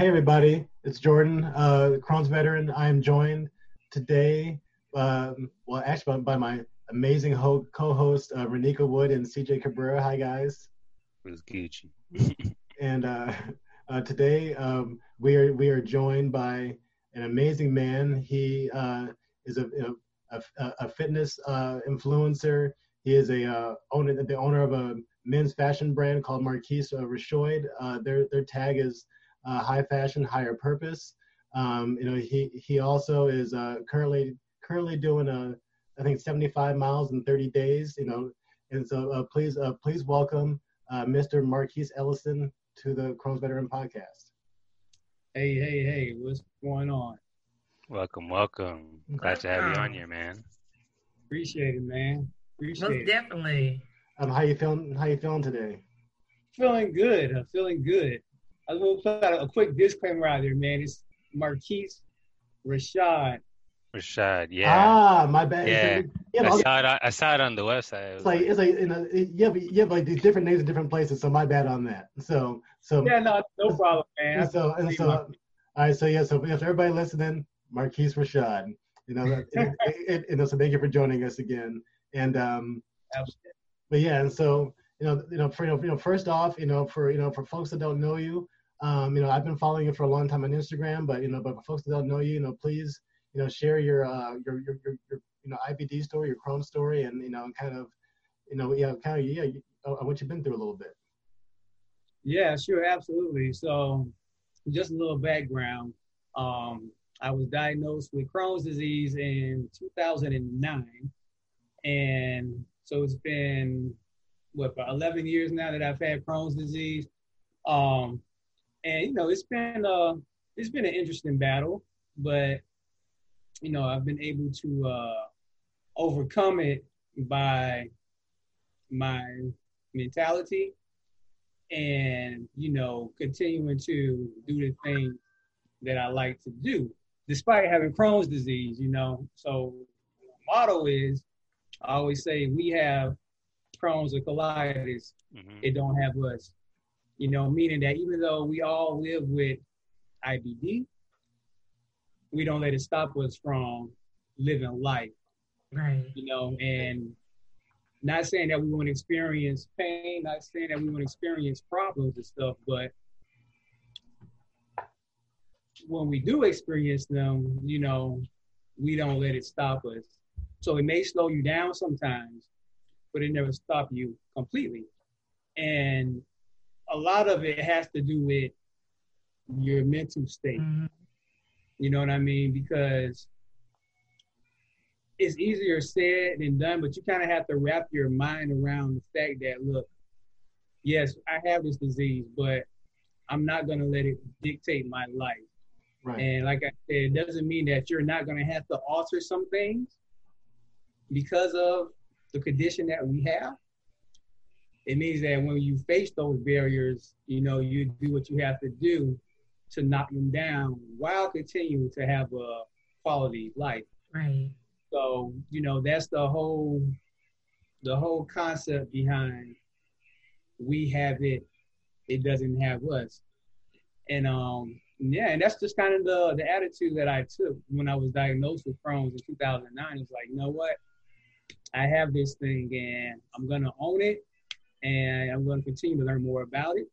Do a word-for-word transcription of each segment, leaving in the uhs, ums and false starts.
Hey everybody, it's Jordan, uh, Crohn's veteran. I am joined today, um, well actually by, by my amazing ho- co-host uh, Renika Wood and C J Cabrera. Hi guys. It's Gucci. And uh, uh, today um, we are we are joined by an amazing man. He uh, is a a, a, a fitness uh, influencer. He is a uh, owner the owner of a men's fashion brand called Marquis Rashoid. Uh, their their tag is Uh, high fashion, higher purpose. Um, you know, he he also is uh, currently currently doing a I think seventy-five miles in thirty days. You know, and so uh, please uh, please welcome uh, Mister Marquise Ellison to the Crohn's Veteran Podcast. Hey hey hey, what's going on? Welcome welcome. Glad to have you on here, man. Appreciate it, man. Appreciate Most it. Definitely. Um, how you feeling? How you feeling today? Feeling good. I'm feeling good. I will put out a quick disclaimer out there, man. It's Marquise Rashad. Rashad, yeah. Ah, my bad. Yeah, yeah I, saw it on, I saw it on the website. It's like, like, it's like you know, it, yeah, but, yeah, but like these different names in different places, so my bad on that. So, so yeah, no, no problem, man. So, and so, all right, so yeah, so if everybody listening, Marquise Rashad, you know, it, it, it, you know, so thank you for joining us again, and um, absolutely. But yeah, and so you know, you know, for, you know, first off, you know, for you know, for folks that don't know you. Um, you know, I've been following you for a long time on Instagram, but you know, but for folks that don't know you, you know, please, you know, share your, uh, your, your, your, your, you know, I B D story, your Crohn's story, and you know, kind of, you know, yeah, kind of, yeah, you, uh, what you've been through a little bit. Yeah, sure, absolutely. So, just a little background. Um, I was diagnosed with Crohn's disease in two thousand nine, and so it's been what about eleven years now that I've had Crohn's disease. Um, And, you know, it's been uh, it's been an interesting battle, but, you know, I've been able to uh, overcome it by my mentality and, you know, continuing to do the things that I like to do, despite having Crohn's disease, you know. So my motto is, I always say, we have Crohn's or colitis, mm-hmm. It don't have us. You know, meaning that even though we all live with I B D, we don't let it stop us from living life. Right. You know, and not saying that we won't experience pain, not saying that we won't experience problems and stuff, but when we do experience them, you know, we don't let it stop us. So it may slow you down sometimes, but it never stops you completely. And a lot of it has to do with your mental state. Mm-hmm. You know what I mean? Because it's easier said than done, but you kind of have to wrap your mind around the fact that, look, yes, I have this disease, but I'm not going to let it dictate my life. Right. And like I said, it doesn't mean that you're not going to have to alter some things because of the condition that we have. It means that when you face those barriers, you know, you do what you have to do to knock them down while continuing to have a quality life. Right. So, you know, that's the whole, the whole concept behind we have it, it doesn't have us. And, um, yeah, and that's just kind of the, the attitude that I took when I was diagnosed with Crohn's in two thousand nine. It's like, you know what? I have this thing and I'm going to own it. And I'm going to continue to learn more about it.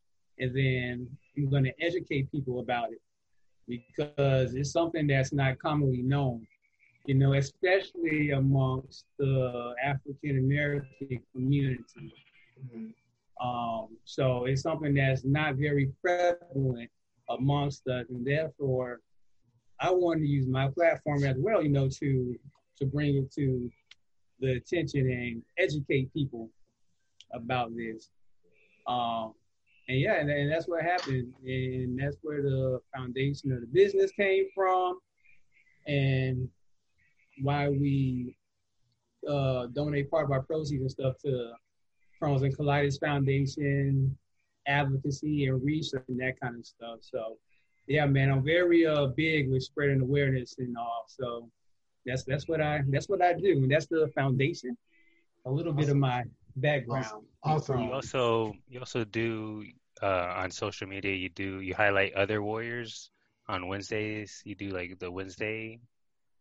And then I'm going to educate people about it because it's something that's not commonly known, you know, especially amongst the African-American community. Mm-hmm. Um, so it's something that's not very prevalent amongst us. And therefore, I wanted to use my platform as well, you know, to to bring it to the attention and educate people about this. Um, and yeah, and, and that's what happened. And that's where the foundation of the business came from and why we uh, donate part of our proceeds and stuff to Crohn's and Colitis Foundation, advocacy and research and that kind of stuff. So yeah, man, I'm very uh, big with spreading awareness and all. So that's that's what I that's what I do. And that's the foundation. A little bit of my background. Awesome. You also you also do uh, on social media, you do you highlight other warriors on Wednesdays. You do like the Wednesday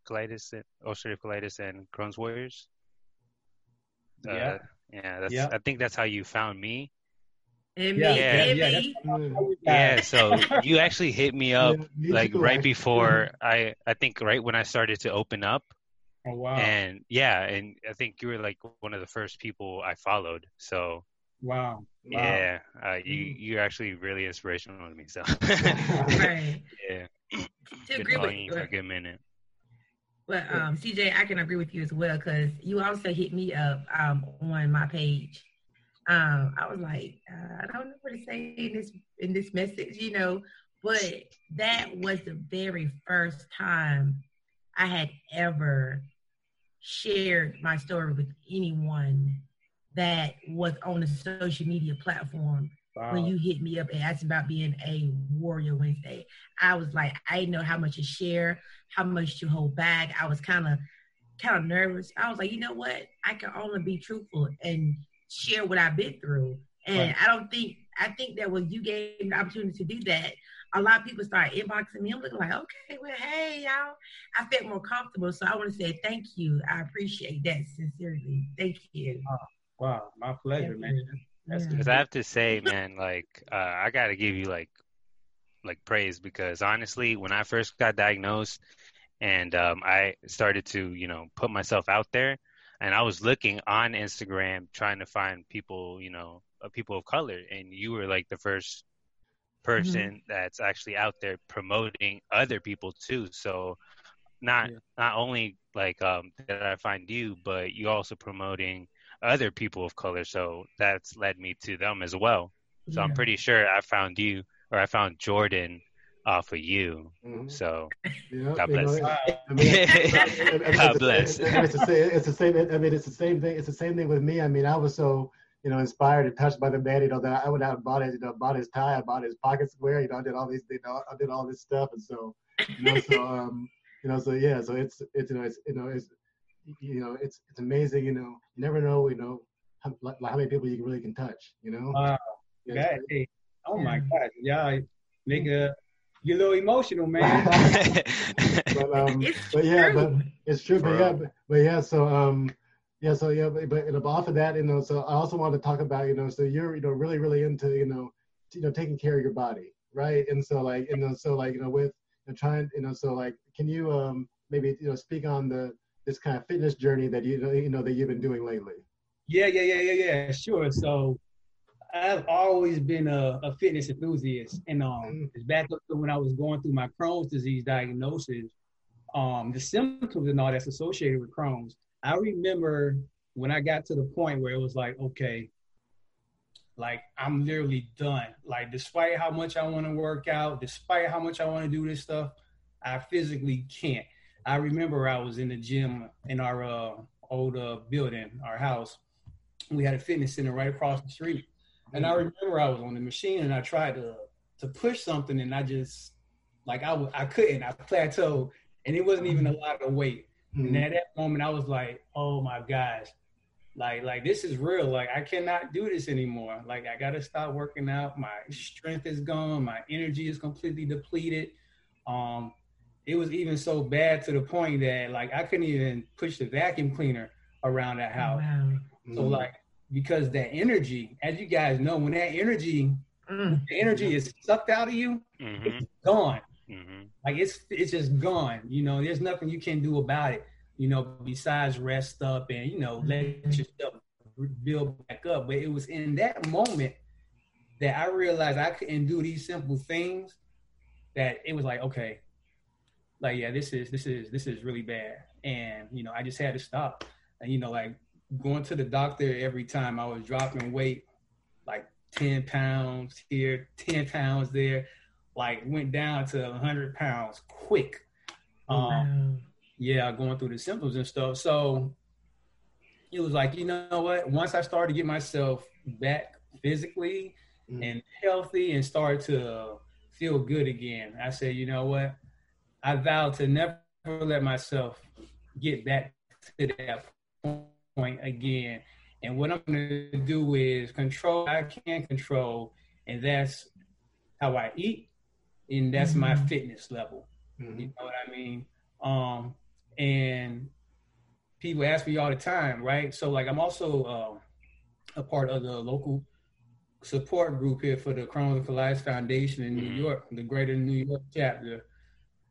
colitis, and, ulcerative colitis, and Crohn's warriors. Uh, yeah, yeah, that's, yeah. I think that's how you found me. M- yeah, M- yeah, M- yeah. So you actually hit me up yeah, like too. right before I, I think right when I started to open up. Oh wow! And yeah, and I think you were like one of the first people I followed. So wow, wow. yeah, uh, you you're actually really inspirational to me. So right. yeah, to Been agree with you for a good minute. Well, um, C J, I can agree with you as well because you also hit me up um, on my page. Um, I was like, uh, I don't know what to say in this in this message, you know, but that was the very first time I had ever shared my story with anyone that was on a social media platform. Wow. When you hit me up and asked about being a Warrior Wednesday, I was like, I didn't know how much to share, how much to hold back. I was kind of kind of nervous. I was like, you know what? I can only be truthful and share what I've been through. And right. I don't think, I think that when you gave me the opportunity to do that, a lot of people started inboxing me. I'm looking like, okay, well, hey, y'all. I felt more comfortable. So I want to say thank you. I appreciate that sincerely. Thank you. Oh, wow. My pleasure, yeah, man. That's yeah. 'Cause I have to say, man, like, uh, I got to give you like, like praise because honestly, when I first got diagnosed and um, I started to, you know, put myself out there, and I was looking on Instagram trying to find people, you know, uh, people of color. And you were like the first person mm-hmm. that's actually out there promoting other people too. So not yeah. not only like um, did I find you, but you also promoting other people of color. So that's led me to them as well. So yeah. I'm pretty sure I found you or I found Jordan off of you. Mm-hmm. So yeah, God bless. You know, I mean, I mean, God bless. It's the same, it's the same, I mean, it's the same thing. It's the same thing with me. I mean, I was so, you know, inspired and touched by the man, you know, that I went out and bought his, you know, bought his tie, I bought his pocket square, you know, I did all these, you know, I did all this stuff. And so, you know, so, um, you know, so yeah, so it's, it's, you know, it's, you know, it's, you know, it's, it's amazing, you know, you never know, you know, how, like, how many people you really can touch, you know? Wow. Yeah, that, hey, oh my God. Yeah. Nigga. You're a little emotional, man. but, um, but yeah, but it's true. But yeah, but, but yeah, so um, yeah, so yeah, but, but off of that, you know, so I also want to talk about, you know, so you're, you know, really, really into, you know, you know, taking care of your body, right? And so like, you know, so like, you know, with you know, trying, you know, so like, can you um maybe you know speak on the this kind of fitness journey that you know you know that you've been doing lately? Yeah, yeah, yeah, yeah, yeah. Sure. So. I've always been a, a fitness enthusiast, and um, back up to when I was going through my Crohn's disease diagnosis, um, the symptoms and all that's associated with Crohn's. I remember when I got to the point where it was like, okay, like I'm literally done. Like, despite how much I want to work out, despite how much I want to do this stuff, I physically can't. I remember I was in the gym in our uh, old uh, building, our house. We had a fitness center right across the street. And I remember I was on the machine and I tried to to push something and I just, like, I, w- I couldn't. I plateaued and it wasn't even a lot of weight. Mm-hmm. And at that moment, I was like, oh, my gosh. Like, like this is real. Like, I cannot do this anymore. Like, I got to stop working out. My strength is gone. My energy is completely depleted. Um, it was even so bad to the point that, like, I couldn't even push the vacuum cleaner around that house. Wow. So, mm-hmm. like, because that energy, as you guys know, when that energy, mm. the energy is sucked out of you, mm-hmm. it's gone. Mm-hmm. Like it's it's just gone. You know, there's nothing you can do about it. You know, besides rest up and you know mm-hmm. let yourself build back up. But it was in that moment that I realized I couldn't do these simple things. That it was like, okay, like yeah, this is this is this is really bad, and you know, I just had to stop. And you know, like. Going to the doctor every time I was dropping weight, like ten pounds here, ten pounds there, like went down to one hundred pounds quick. Um, wow. Yeah, going through the symptoms and stuff. So it was like, you know what? Once I started to get myself back physically mm-hmm. and healthy and started to feel good again, I said, you know what? I vowed to never let myself get back to that point. point again. And what I'm going to do is control what I can control and that's how I eat, and that's mm-hmm. my fitness level. Mm-hmm. You know what I mean? Um, and people ask me all the time, right? So, like, I'm also uh, a part of the local support group here for the Crohn's and Colitis Foundation in mm-hmm. New York, the Greater New York chapter.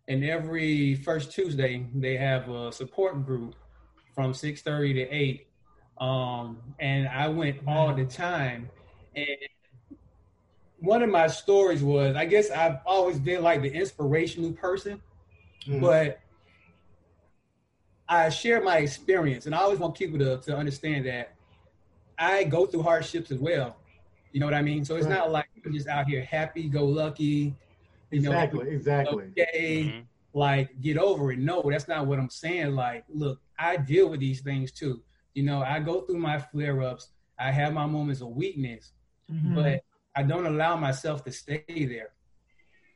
And every first Tuesday, they have a support group from six thirty to eight. Um, and I went all the time. And one of my stories was, I guess I've always been like the inspirational person, mm-hmm. but I share my experience. And I always want people to, to understand that I go through hardships as well. You know what I mean? So it's right. not like you're just out here happy-go-lucky, you know, exactly, exactly. Okay, mm-hmm. like, get over it. No, that's not what I'm saying. Like, look, I deal with these things too. You know, I go through my flare-ups. I have my moments of weakness, mm-hmm. but I don't allow myself to stay there.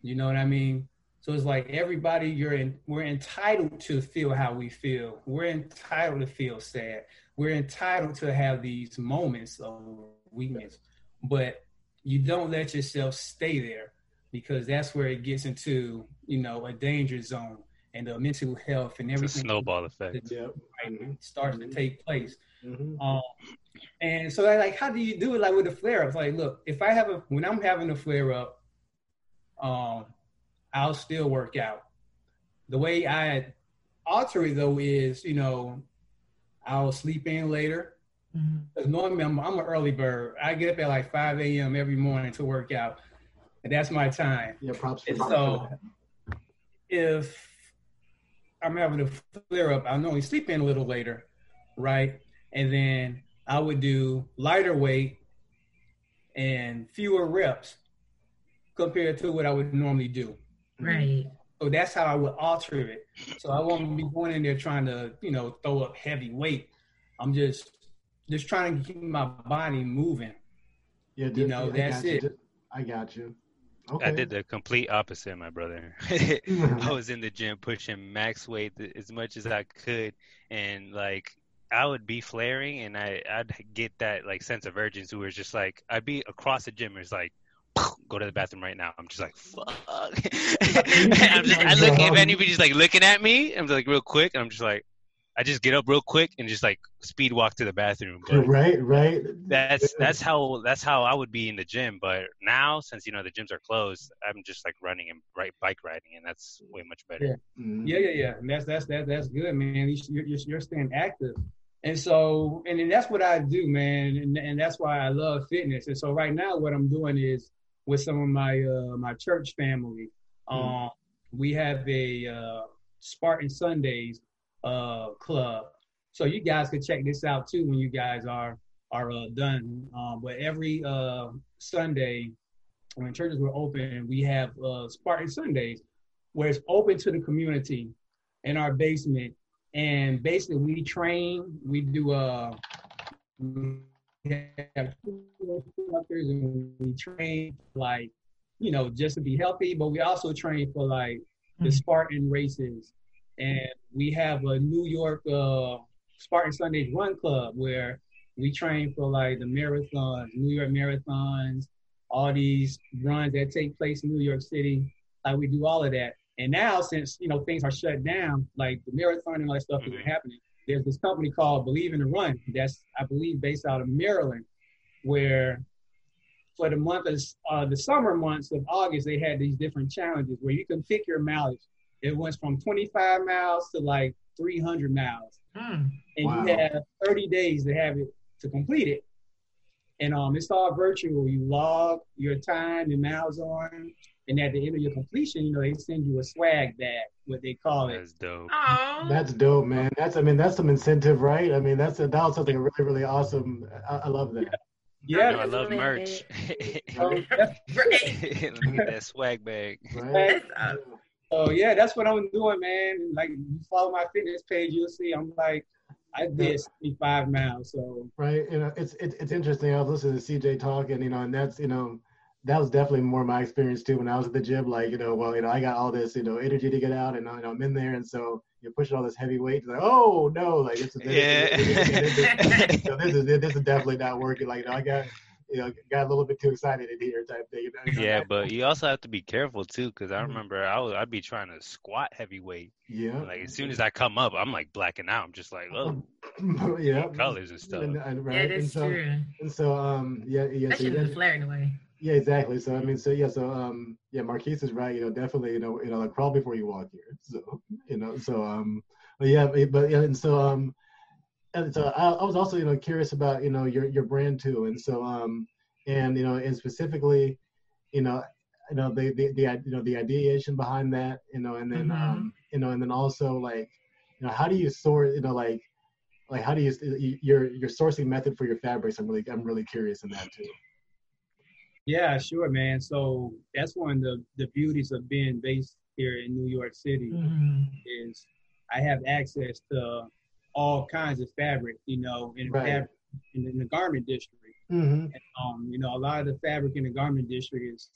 You know what I mean? So it's like everybody, you're in, we're entitled to feel how we feel. We're entitled to feel sad. We're entitled to have these moments of weakness, but you don't let yourself stay there, because that's where it gets into, you know, a danger zone and the mental health and everything. It's a snowball effect. Yep. Right, mm-hmm. starts mm-hmm. to take place. Mm-hmm. Um, and so I like, how do you do it? Like with a flare up, like, look, if I have a, when I'm having a flare up, um, I'll still work out. The way I alter it though is, you know, I'll sleep in later. Because mm-hmm. normally I'm, I'm an early bird. I get up at like five a.m. every morning to work out. And that's my time. Yeah, props for so that. If I'm having a flare up, I'll normally sleep in a little later, right? And then I would do lighter weight and fewer reps compared to what I would normally do. Right. So that's how I would alter it. So I won't be going in there trying to, you know, throw up heavy weight. I'm just just trying to keep my body moving. Yeah, dude, you know, yeah, that's it. You. I got you. Okay. I did the complete opposite, my brother. I was in the gym pushing max weight as much as I could, and like I would be flaring, and I I'd get that like sense of urgency where it's just like I'd be across the gym, and it's like, go to the bathroom right now. I'm just like, fuck. I'm just, I look if anybody's like looking at me, I'm like real quick, and I'm just like, I just get up real quick and just like speed walk to the bathroom. But right, right. That's that's how that's how I would be in the gym. But now, since you know the gyms are closed, I'm just like running and right bike riding, and that's way much better. Yeah, mm-hmm. yeah, yeah, yeah. And that's that's that that's good, man. You're, you're you're staying active, and so and then that's what I do, man, and and that's why I love fitness. And so right now, what I'm doing is with some of my uh, my church family, um, mm-hmm. we have a uh, Spartan Sundays. uh club, so you guys can check this out too when you guys are are uh, done um but every uh Sunday when churches were open, we have uh Spartan Sundays where it's open to the community in our basement, and basically we train, we do uh we have instructors and we train like, you know, just to be healthy, but we also train for like the Spartan races. And we have a New York uh, Spartan Sundays Run Club where we train for like the marathons, New York marathons, all these runs that take place in New York City. Like we do all of that. And now since, you know, things are shut down, like the marathon and all that stuff mm-hmm. isn't happening. There's this company called Believe in the Run that's, I believe, based out of Maryland, where for the month of uh, the summer months of August, they had these different challenges where you can pick your mileage. It went from twenty-five miles to like three hundred miles. Mm, and wow. You have thirty days to have it, to complete it. And um, it's all virtual. You log your time and miles on. And at the end of your completion, you know, they send you a swag bag, what they call it. That's dope. Aww. That's dope, man. That's, I mean, that's some incentive, right? I mean, that's a, that was something really, really awesome. I, I love that. Yeah. Yeah, I love merch. Look at that swag bag. Right. So yeah, that's what I'm doing, man. Like, you follow my fitness page, you'll see I'm like, I did sixty-five miles. So right, you know, it's it's it's interesting. I was listening to C J talk, and you know, and that's you know, that was definitely more my experience too when I was at the gym. Like, you know, well, you know, I got all this you know energy to get out, and you know, I'm in there, and so you're pushing all this heavy weight. Like, oh no, like this is this is definitely not working. Like, you know, I got. you know, got a little bit too excited in here type thing. You know? Yeah, but you also have to be careful too, because I remember I was, I'd be trying to squat heavyweight. Yeah. Like as soon as I come up, I'm like blacking out. I'm just like, oh, yeah, colors and stuff. And, and, right? Yeah, that's and so, true. And so, um, yeah, yeah. That so should have been flaring away. Yeah, exactly. So I mean, so yeah, so um, yeah, Marquise is right. You know, definitely. You know, you know, like crawl before you walk here. So you know, so um, but yeah, but yeah, and so um. And so I, I was also, you know, curious about, you know, your, your brand too. And so, um, and, you know, and specifically, you know, you know, the, the, the you know, the ideation behind that, you know, and then, mm-hmm. um, you know, and then also like, you know, how do you sort, you know, like, like, how do you, your, your sourcing method for your fabrics? I'm really, I'm really curious in that too. Yeah, sure, man. So that's one of the, the beauties of being based here in New York City, mm-hmm. is I have access to all kinds of fabric, you know, in, right. fabric, in, in the garment district. Mm-hmm. And, um, you know, a lot of the fabric in the garment district is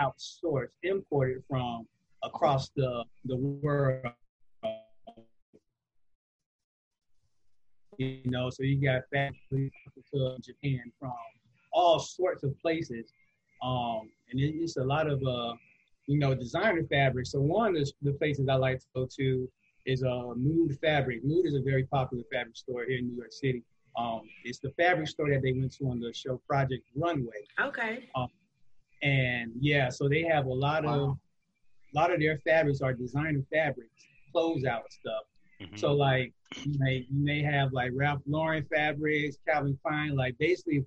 outsourced, imported from across the, the world. You know, so you got fabric from Japan, from all sorts of places. Um, and it, it's a lot of, uh, you know, designer fabric. So one of the places I like to go to is a Mood fabric. Mood is a very popular fabric store here in New York City. Um, it's the fabric store that they went to on the show Project Runway. Okay. Um, and yeah, so they have a lot of, wow. a lot of their fabrics are designer fabrics, closeout stuff. Mm-hmm. So like, you may, you may have like Ralph Lauren fabrics, Calvin Klein, like basically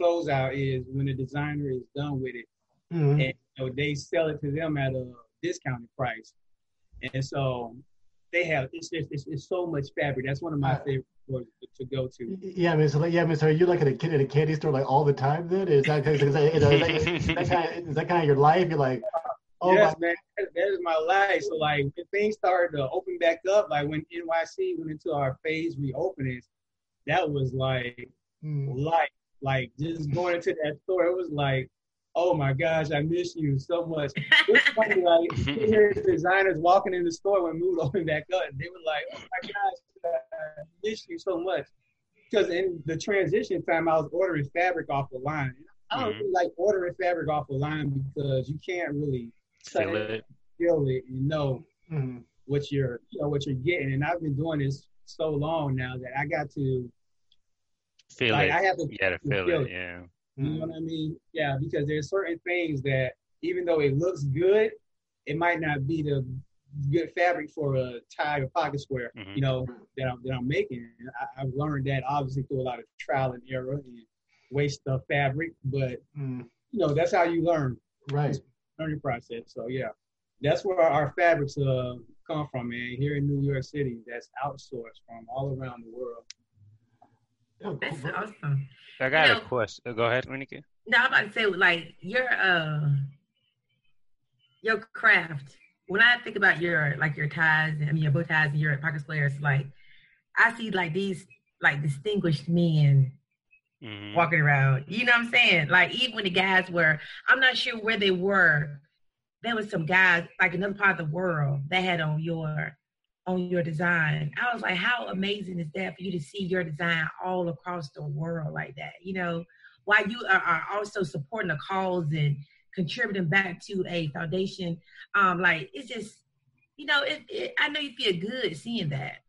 closeout is when the designer is done with it. Mm-hmm. And so they sell it to them at a discounted price. And so, they have it's, it's it's so much fabric. That's one of my favorite stores to go to. Yeah, I mean, so like, yeah, I mean, so are you like at a kid at a candy store like all the time? Then is that is that, you know, is that, is that kind of, is that kind of your life? You're like, oh yes, my- man, that is my life. So like when things started to open back up, like when N Y C went into our phase reopening, that was like mm. life. Like just going into that store, it was like, oh my gosh, I miss you so much. It's funny, like, you hear designers walking in the store when Mood opened back up, they were like, oh my gosh, I miss you so much. Because in the transition time, I was ordering fabric off the line. I don't mm-hmm. really like ordering fabric off the line because you can't really cut feel it, it. feel it, and know mm-hmm. what you're, you know, what you're getting. And I've been doing this so long now that I got to feel like, it. I have to, you gotta feel, feel it, it. Yeah. You know what I mean? Yeah, because there's certain things that even though it looks good, it might not be the good fabric for a tie or pocket square, mm-hmm. you know, that I'm, that I'm making. I, I've learned that obviously through a lot of trial and error and waste of fabric, but, mm. you know, that's how you learn. Right. It's a learning process. So, yeah, that's where our fabrics uh, come from, man, here in New York City. That's outsourced from all around the world. That's awesome. I got you know, a question. Go ahead, Renika. No, I'm about to say, like, your uh, your craft. When I think about your, like, your ties, I mean, your bow ties and your pocket squares, like, I see, like, these, like, distinguished men mm-hmm. walking around. You know what I'm saying? Like, even when the guys were, I'm not sure where they were, there was some guys, like, another part of the world that had on your... on your design. I was like, how amazing is that for you to see your design all across the world like that, you know, while you are, are also supporting the cause and contributing back to a foundation. Um, like, it's just, you know, it, it, I know you feel good seeing that.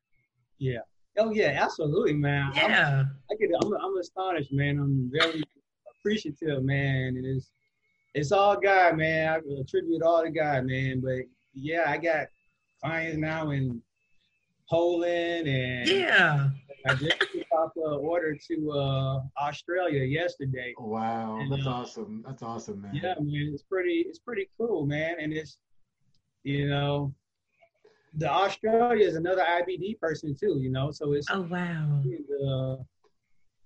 Yeah. Oh, yeah, absolutely, man. Yeah. I'm, I get it. I'm, I'm astonished, man. I'm very appreciative, man. It is, it's all God, man. I attribute all to God, man. But, yeah, I got clients now in Poland and yeah, I just popped an order to uh, Australia yesterday. Wow, and, that's uh, awesome! That's awesome, man. Yeah, man, it's pretty, it's pretty cool, man. And it's, you know, the Australia is another I B D person too, you know. So it's oh wow, the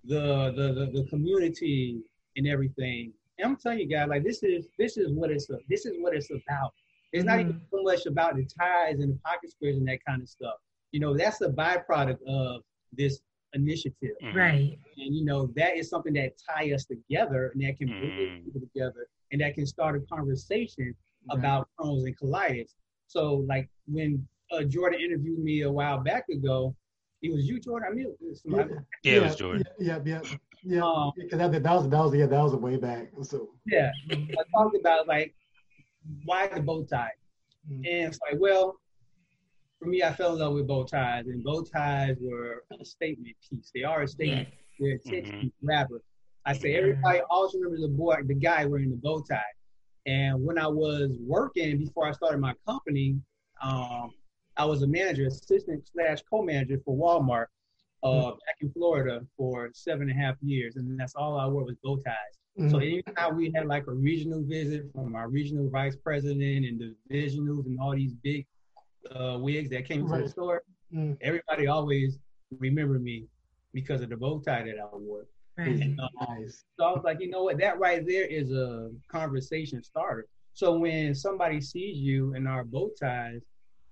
the the the, the community and everything. And I'm telling you guys, like this is this is what it's this is what it's about. It's not even so much about the ties and the pocket squares and that kind of stuff. You know, that's a byproduct of this initiative. Right. And, you know, that is something that ties us together and that can bring people together and that can start a conversation right. about Crohn's and colitis. So, like, when uh, Jordan interviewed me a while back ago, it was you, Jordan? I mean, it was yeah. yeah, it was Jordan. Yeah, yeah. Yeah, um, because that, that was that was yeah that was a way back. So yeah, I talked about like why the bow tie, mm-hmm. and it's like well, for me, I fell in love with bow ties, and bow ties were a statement piece. They are a statement. Yeah. They're attention mm-hmm. grabber. I say everybody always remembers the boy, the guy wearing the bow tie. And when I was working before I started my company, um, I was a manager, assistant slash co-manager for Walmart uh, mm-hmm. back in Florida for seven and a half years, and that's all I wore was bow ties. Mm-hmm. So anytime we had like a regional visit from our regional vice president and the divisionals and all these big uh, wigs that came right. to the store, mm-hmm. everybody always remembered me because of the bow tie that I wore. Right. And, um, nice. So I was like, you know what, that right there is a conversation starter. So when somebody sees you in our bow ties,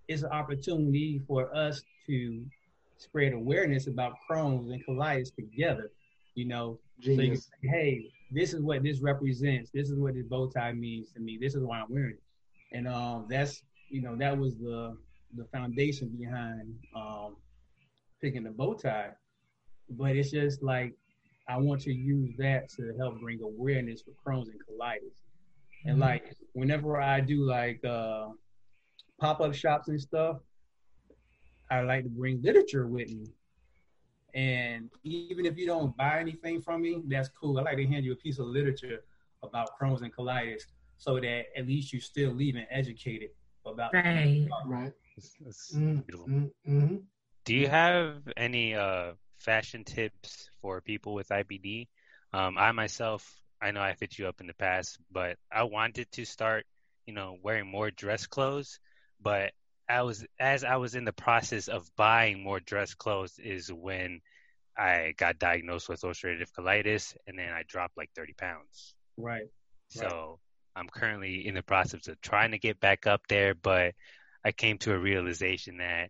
it's an opportunity for us to spread awareness about Crohn's and colitis together, you know. Genius. So you can say, hey, this is what this represents. This is what this bow tie means to me. This is why I'm wearing it. And um, that's, you know, that was the the foundation behind um, picking the bow tie. But it's just like, I want to use that to help bring awareness for Crohn's and colitis. And mm-hmm. like, whenever I do like uh, pop-up shops and stuff, I like to bring literature with me. And even if you don't buy anything from me, that's cool. I like to hand you a piece of literature about Crohn's and colitis so that at least you're still leaving educated about right. Right. That's, that's mm-hmm. beautiful. Mm-hmm. Do you have any, uh, fashion tips for people with I B D? Um, I myself, I know I fit you up in the past, but I wanted to start, you know, wearing more dress clothes. But I was, as I was in the process of buying more dress clothes, is when I got diagnosed with ulcerative colitis, and then I dropped like thirty pounds. Right. So right. I'm currently in the process of trying to get back up there, but I came to a realization that,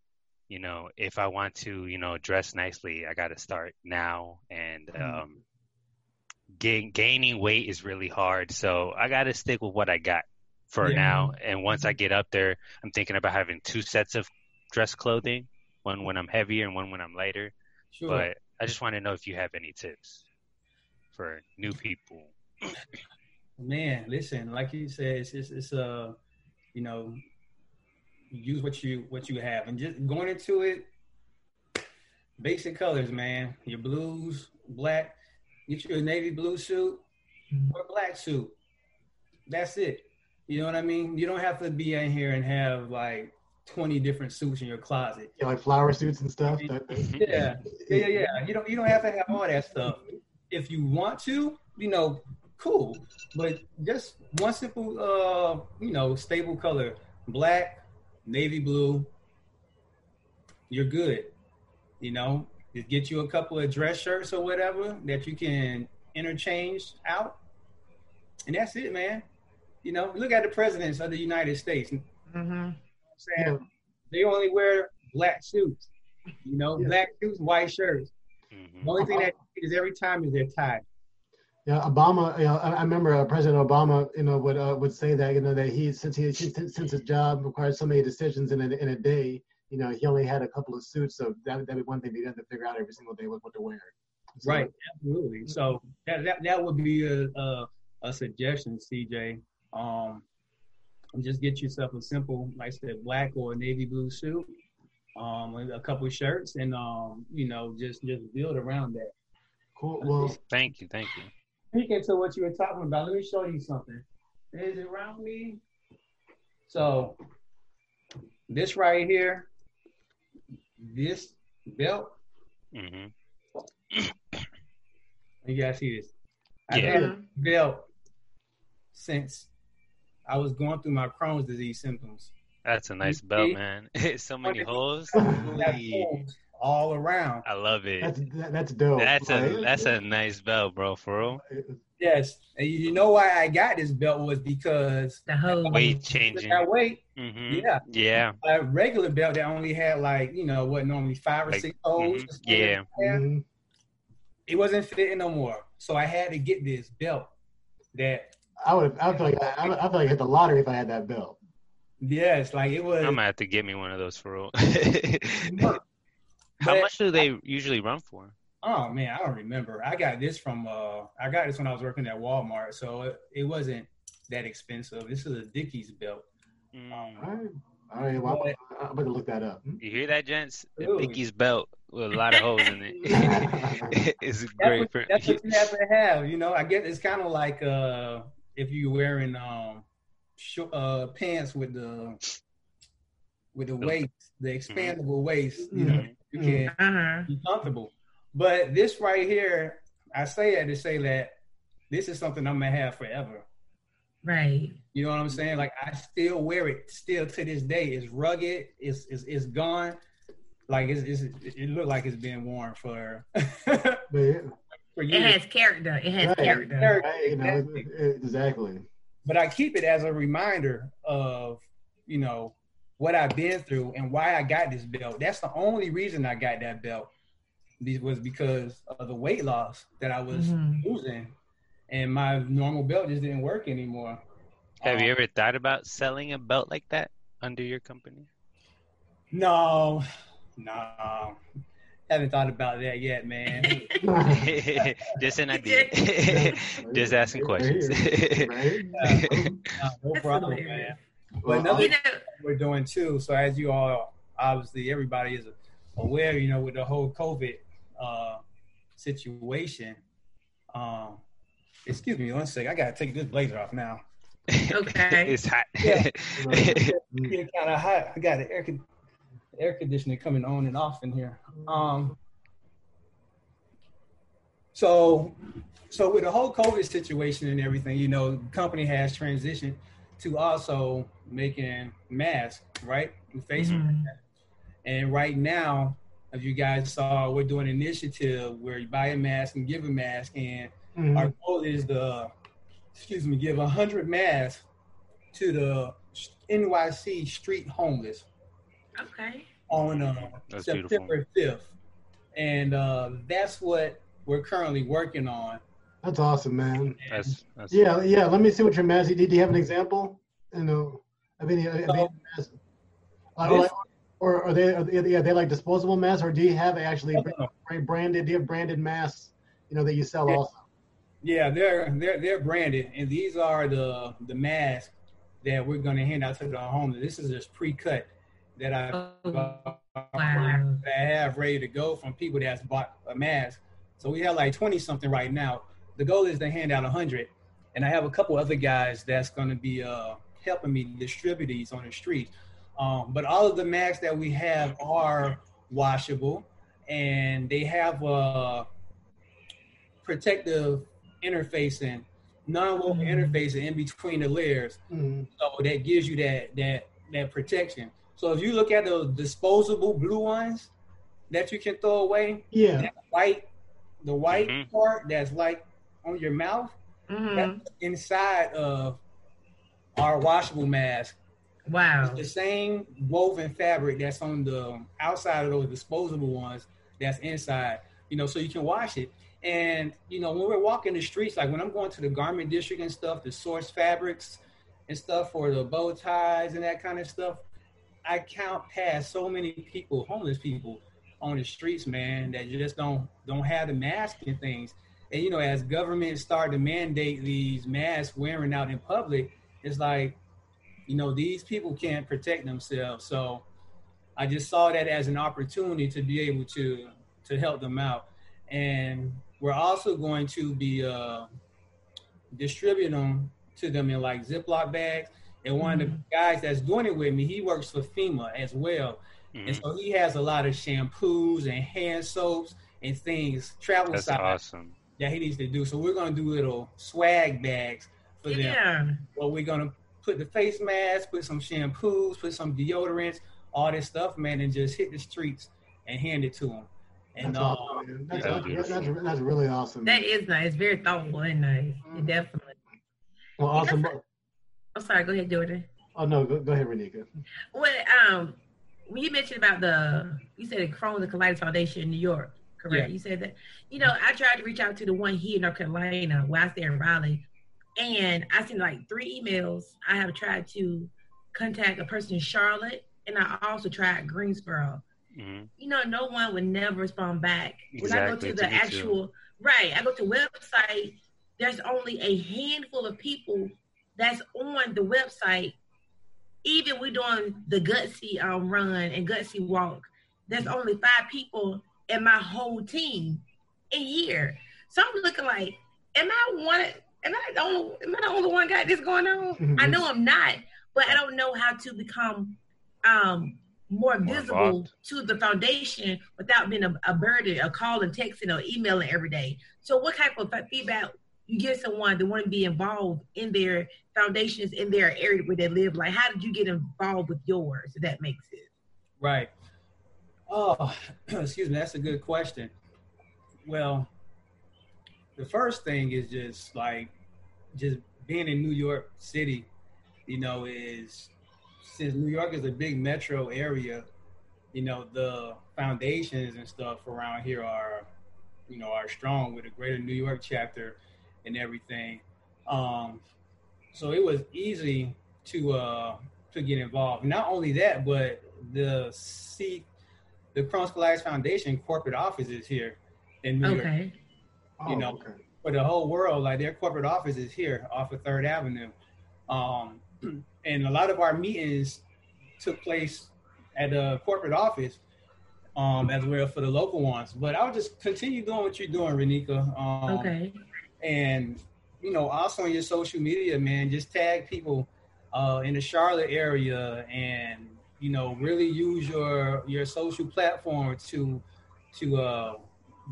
you know, if I want to, you know, dress nicely, I got to start now. And um, gain, gaining weight is really hard. So I got to stick with what I got for yeah. now. And once I get up there, I'm thinking about having two sets of dress clothing, one when I'm heavier and one when I'm lighter. Sure. But I just want to know if you have any tips for new people. Man, listen, like you said, it's, it's, it's uh, you know, use what you what you have, and just going into it, basic colors, man. Your blues, black. Get your navy blue suit or black suit. That's it. You know what I mean? You don't have to be in here and have like twenty different suits in your closet. Yeah, like flower suits and stuff. Yeah, yeah, yeah. You don't you don't have to have all that stuff. If you want to, you know, cool. But just one simple, uh, you know, stable color: black, navy blue, you're good. You know, just get you a couple of dress shirts or whatever that you can interchange out. And that's it, man. You know, look at the presidents of the United States. Mm-hmm. You know what I'm saying? Yeah. They only wear black suits. You know, yeah. black suits, white shirts. Mm-hmm. The only thing that is every time is their tie. Yeah, Obama. You know, I, I remember uh, President Obama, you know, would uh, would say that, you know, that he since he since his job required so many decisions in a, in a day, you know, he only had a couple of suits, so that that'd be one thing he'd have to figure out every single day was what to wear. So, right, absolutely. So that that, that would be a, a a suggestion, C J. Um, just get yourself a simple, like I said, black or navy blue suit, um, a couple of shirts, and um, you know, just just build around that. Cool. Well, thank you, thank you. Speaking to what you were talking about, let me show you something. Is it around me? So, this right here, this belt. Mm-hmm. You guys see this? I've yeah. had a belt since I was going through my Crohn's disease symptoms. That's a nice you belt, see? Man. It's so many holes. All around. I love it. That's, that's dope. That's a that's a nice belt, bro, for real. Yes. And you know why I got this belt was because the whole weight changing. That weight. Mm-hmm. Yeah. Yeah. A regular belt that only had like, you know, what normally five or like, six holes. Mm-hmm. Yeah. Mm-hmm. It wasn't fitting no more. So I had to get this belt that I would I feel like I, I feel like I hit the lottery if I had that belt. Yes, like it was. I'm gonna have to get me one of those for real. How but much do they I, usually run for? Oh man, I don't remember. I got this from uh, I got this when I was working at Walmart, so it, it wasn't that expensive. This is a Dickies belt. Mm. Um, all right, all right. Well, I'm gonna look that up. You hear that, gents? The Dickies belt with a lot of holes in it. It's great. That's what, that's what you have to have, you know. I guess it's kind of like uh, if you're wearing um, sh- uh, pants with the with the waist, the expandable mm-hmm. waist. You know, you can mm-hmm. be comfortable. But this right here, I say that to say that this is something I'm going to have forever. Right. You know what I'm saying? Like, I still wear it still to this day. It's rugged. It's it's, it's gone. Like, it's, it's it look like it's been worn for, for years. It has character. It has right. character. Right. You know, exactly. But I keep it as a reminder of, you know, what I've been through and why I got this belt. That's the only reason I got that belt. This was because of the weight loss that I was mm-hmm. losing, and my normal belt just didn't work anymore. Have um, you ever thought about selling a belt like that under your company? No, no, haven't thought about that yet, man. Just an idea. Just asking questions. uh, no, no problem, man. But another thing we're doing too. So as you all, obviously, everybody is aware, you know, with the whole COVID Uh, situation. Um, excuse me one sec. I gotta take this blazer off now. Okay. It's hot. Yeah. It's getting kind of hot. I got the air con- air conditioning coming on and off in here. Um. So, so with the whole COVID situation and everything, you know, the company has transitioned to also making masks, right? And face masks. Mm-hmm. And right now, as you guys saw, we're doing an initiative where you buy a mask and give a mask, and mm-hmm. our goal is to, excuse me, give one hundred masks to the N Y C street homeless. Okay. On uh, September beautiful. fifth. And uh, that's what we're currently working on. That's awesome, man. That's, that's yeah, awesome. yeah. Let me see what your mask. Did you have an example? You know, I mean, I mean, so, I don't like. Or are they, are they are they like disposable masks, or do you have actually branded? Do you have branded masks, you know, that you sell yeah. also? Yeah, they're they're they're branded, and these are the the masks that we're going to hand out to the homeless. This is just pre-cut that I, oh, uh, wow. that I have ready to go from people that's bought a mask. So we have like twenty something right now. The goal is to hand out a hundred, and I have a couple other guys that's going to be uh, helping me distribute these on the street. Um, but all of the masks that we have are washable, and they have a protective interfacing, non-woven mm-hmm. interfacing in between the layers. Mm-hmm. So that gives you that that that protection. So if you look at those disposable blue ones that you can throw away, yeah, that white, the white mm-hmm. part that's like on your mouth, mm-hmm. that's inside of our washable mask. Wow. It's the same woven fabric that's on the outside of those disposable ones that's inside, you know, so you can wash it. And, you know, when we're walking the streets, like when I'm going to the garment district and stuff, the source fabrics and stuff for the bow ties and that kind of stuff, I count past so many people, homeless people on the streets, man, that you just don't, don't have the mask and things. And, you know, as governments start to mandate these masks wearing out in public, it's like, you know, these people can't protect themselves. So I just saw that as an opportunity to be able to to help them out. And we're also going to be uh, distributing them to them in like Ziploc bags. And one mm-hmm. of the guys that's doing it with me, he works for FEMA as well. Mm-hmm. And so he has a lot of shampoos and hand soaps and things, travel that's side awesome. that he needs to do. So we're going to do little swag bags for yeah. them. Well, we're going to put the face mask, put some shampoos, put some deodorants, all this stuff, man, and just hit the streets and hand it to them. And that's, uh, awesome, that's, yeah. that's, that's, that's really awesome. That man. is nice. Very thoughtful and nice. Mm-hmm. Definitely. Well, awesome. I'm oh, sorry. Go ahead, Jordan. Oh, no. Go, go ahead, Renika. Well, um, when you mentioned about the, you said the Crohn's and Colitis Foundation in New York, correct? Yeah. You said that. You know, I tried to reach out to the one here in North Carolina while I stay in Raleigh. And I sent like three emails. I have tried to contact a person in Charlotte, and I also tried Greensboro. Mm-hmm. You know, no one would never respond back. Exactly. When I go to the to actual, right, I go to website, there's only a handful of people that's on the website. Even we're doing the gutsy um, run and gutsy walk, there's only five people in my whole team in here. So I'm looking like, am I one? Am I the only? Am I the only one got this going on? Mm-hmm. I know I'm not, but I don't know how to become um, more, more visible involved to the foundation without being a, a burden, a call and texting or emailing every day. So what type of feedback you give someone that want to be involved in their foundations, in their area where they live? Like, how did you get involved with yours, if that makes sense? Right. Oh, excuse me. That's a good question. Well, the first thing is just like, just being in New York City, you know, is, since New York is a big metro area, you know, the foundations and stuff around here are, you know, are strong with a greater New York chapter and everything. Um, so it was easy to, uh, to get involved. Not only that, but the C, the Crohn's Colitis Foundation corporate office is here in New okay. York. You know, oh, okay. for the whole world, like their corporate office is here off of Third Avenue. Um, and a lot of our meetings took place at the corporate office um, as well for the local ones. But I'll just continue doing what you're doing, Renika. Um, okay. And, you know, also on your social media, man, just tag people uh, in the Charlotte area and, you know, really use your, your social platform to, to, uh,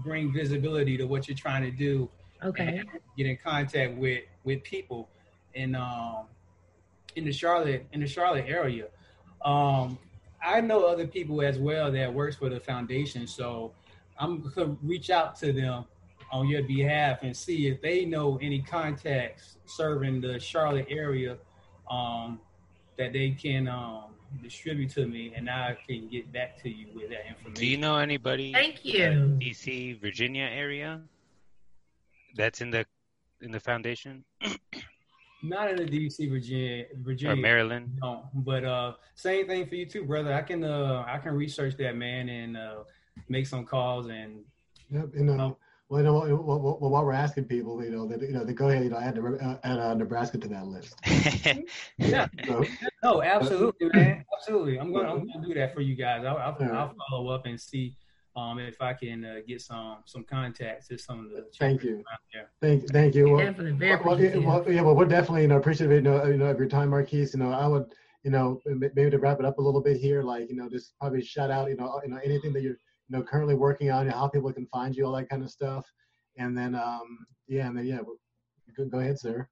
bring visibility to what you're trying to do. Okay. Get in contact with, with people in um in the Charlotte in the Charlotte area. Um, I know other people as well that works for the foundation, so I'm gonna reach out to them on your behalf and see if they know any contacts serving the Charlotte area um that they can um distribute to me, and I can get back to you with that information. Do you know anybody? Thank you. D C, Virginia area that's in the in the foundation? Not in the D C, Virginia, Virginia, or Maryland. No, but uh, same thing for you too, brother. I can uh, I can research that, man, and uh, make some calls and. Yep, and um, um, well, you know, well, well, well, while we're asking people, you know, that you know, they go ahead, you know, add, uh, add uh, Nebraska to that list. Yeah. So, no, absolutely, man, absolutely. I'm gonna, I'm gonna do that for you guys. I'll, I'll, I'll follow up and see um, if I can uh, get some, some contacts to some of the. Thank you. Thank, thank you. Well, definitely very well, well, well, yeah, well, we're definitely, you know, appreciative, you know, you know, of your time, Marquise. You know, I would, you know, maybe to wrap it up a little bit here, like, you know, just probably shout out, you know, you know, anything that you're. You know, currently working on, you know, how people can find you, all that kind of stuff, and then um, yeah, and then yeah, go, go ahead, sir.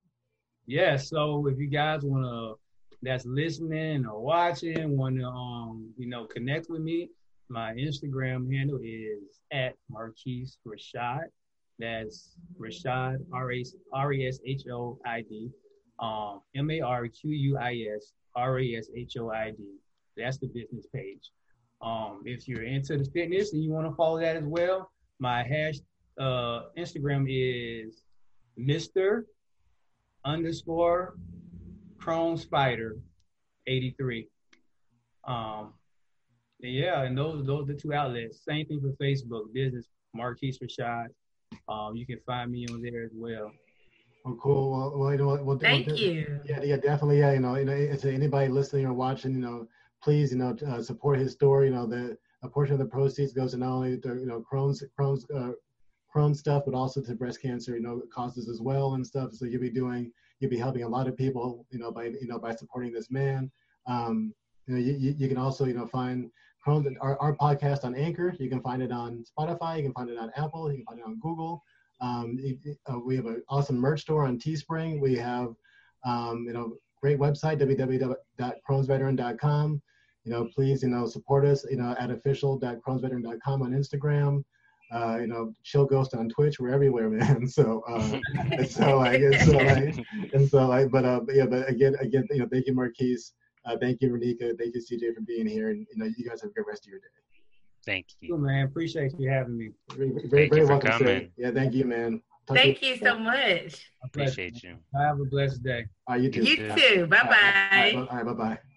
Yeah. So if you guys wanna, that's listening or watching, wanna um, you know, connect with me, my Instagram handle is at Marquise Rashad. That's Rashad, R A S H O I D, um, M A R Q U I S R A S H O I D. That's the business page. Um, if you're into the fitness and you want to follow that as well, my hash uh, Instagram is Mister underscore Chrome Spider eighty-three. Um, and yeah, and those those are the two outlets. Same thing for Facebook, business Marquise Rashad. Um, you can find me on there as well. Oh, cool. Well, well, you know, well thank well, you. Yeah, yeah, definitely. Yeah, you know, you know, it's anybody listening or watching, you know. Please, you know, uh, support his store. You know, the a portion of the proceeds goes to not only the, you know, Crohn's, Crohn's, uh, Crohn's stuff, but also to breast cancer, you know, causes as well and stuff. So you'll be doing, you'll be helping a lot of people, you know, by you know by supporting this man. Um, you know, you, you can also, you know, find Crohn's, our, our podcast on Anchor. You can find it on Spotify. You can find it on Apple. You can find it on Google. Um, you, uh, we have an awesome merch store on Teespring. We have, um, you know, great website, w w w dot crohn's veteran dot com. You know, please, you know, support us, you know, at official dot crohn's veteran dot com on Instagram. Uh, you know, Chill Ghost on Twitch. We're everywhere, man. So, uh, and so like, and so like, and so like, but, uh, but yeah, but again, again, you know, thank you, Marquise. Uh, thank you, Renika. Thank you, C J, for being here. And, you know, you guys have a good rest of your day. Thank you. Cool, man. Appreciate you having me. Very, very, thank very you welcome. For coming. Yeah, thank you, man. Talk Thank you, you so much. Appreciate you. Have a blessed day. All right, you too. You too. Bye bye. All right, bye bye.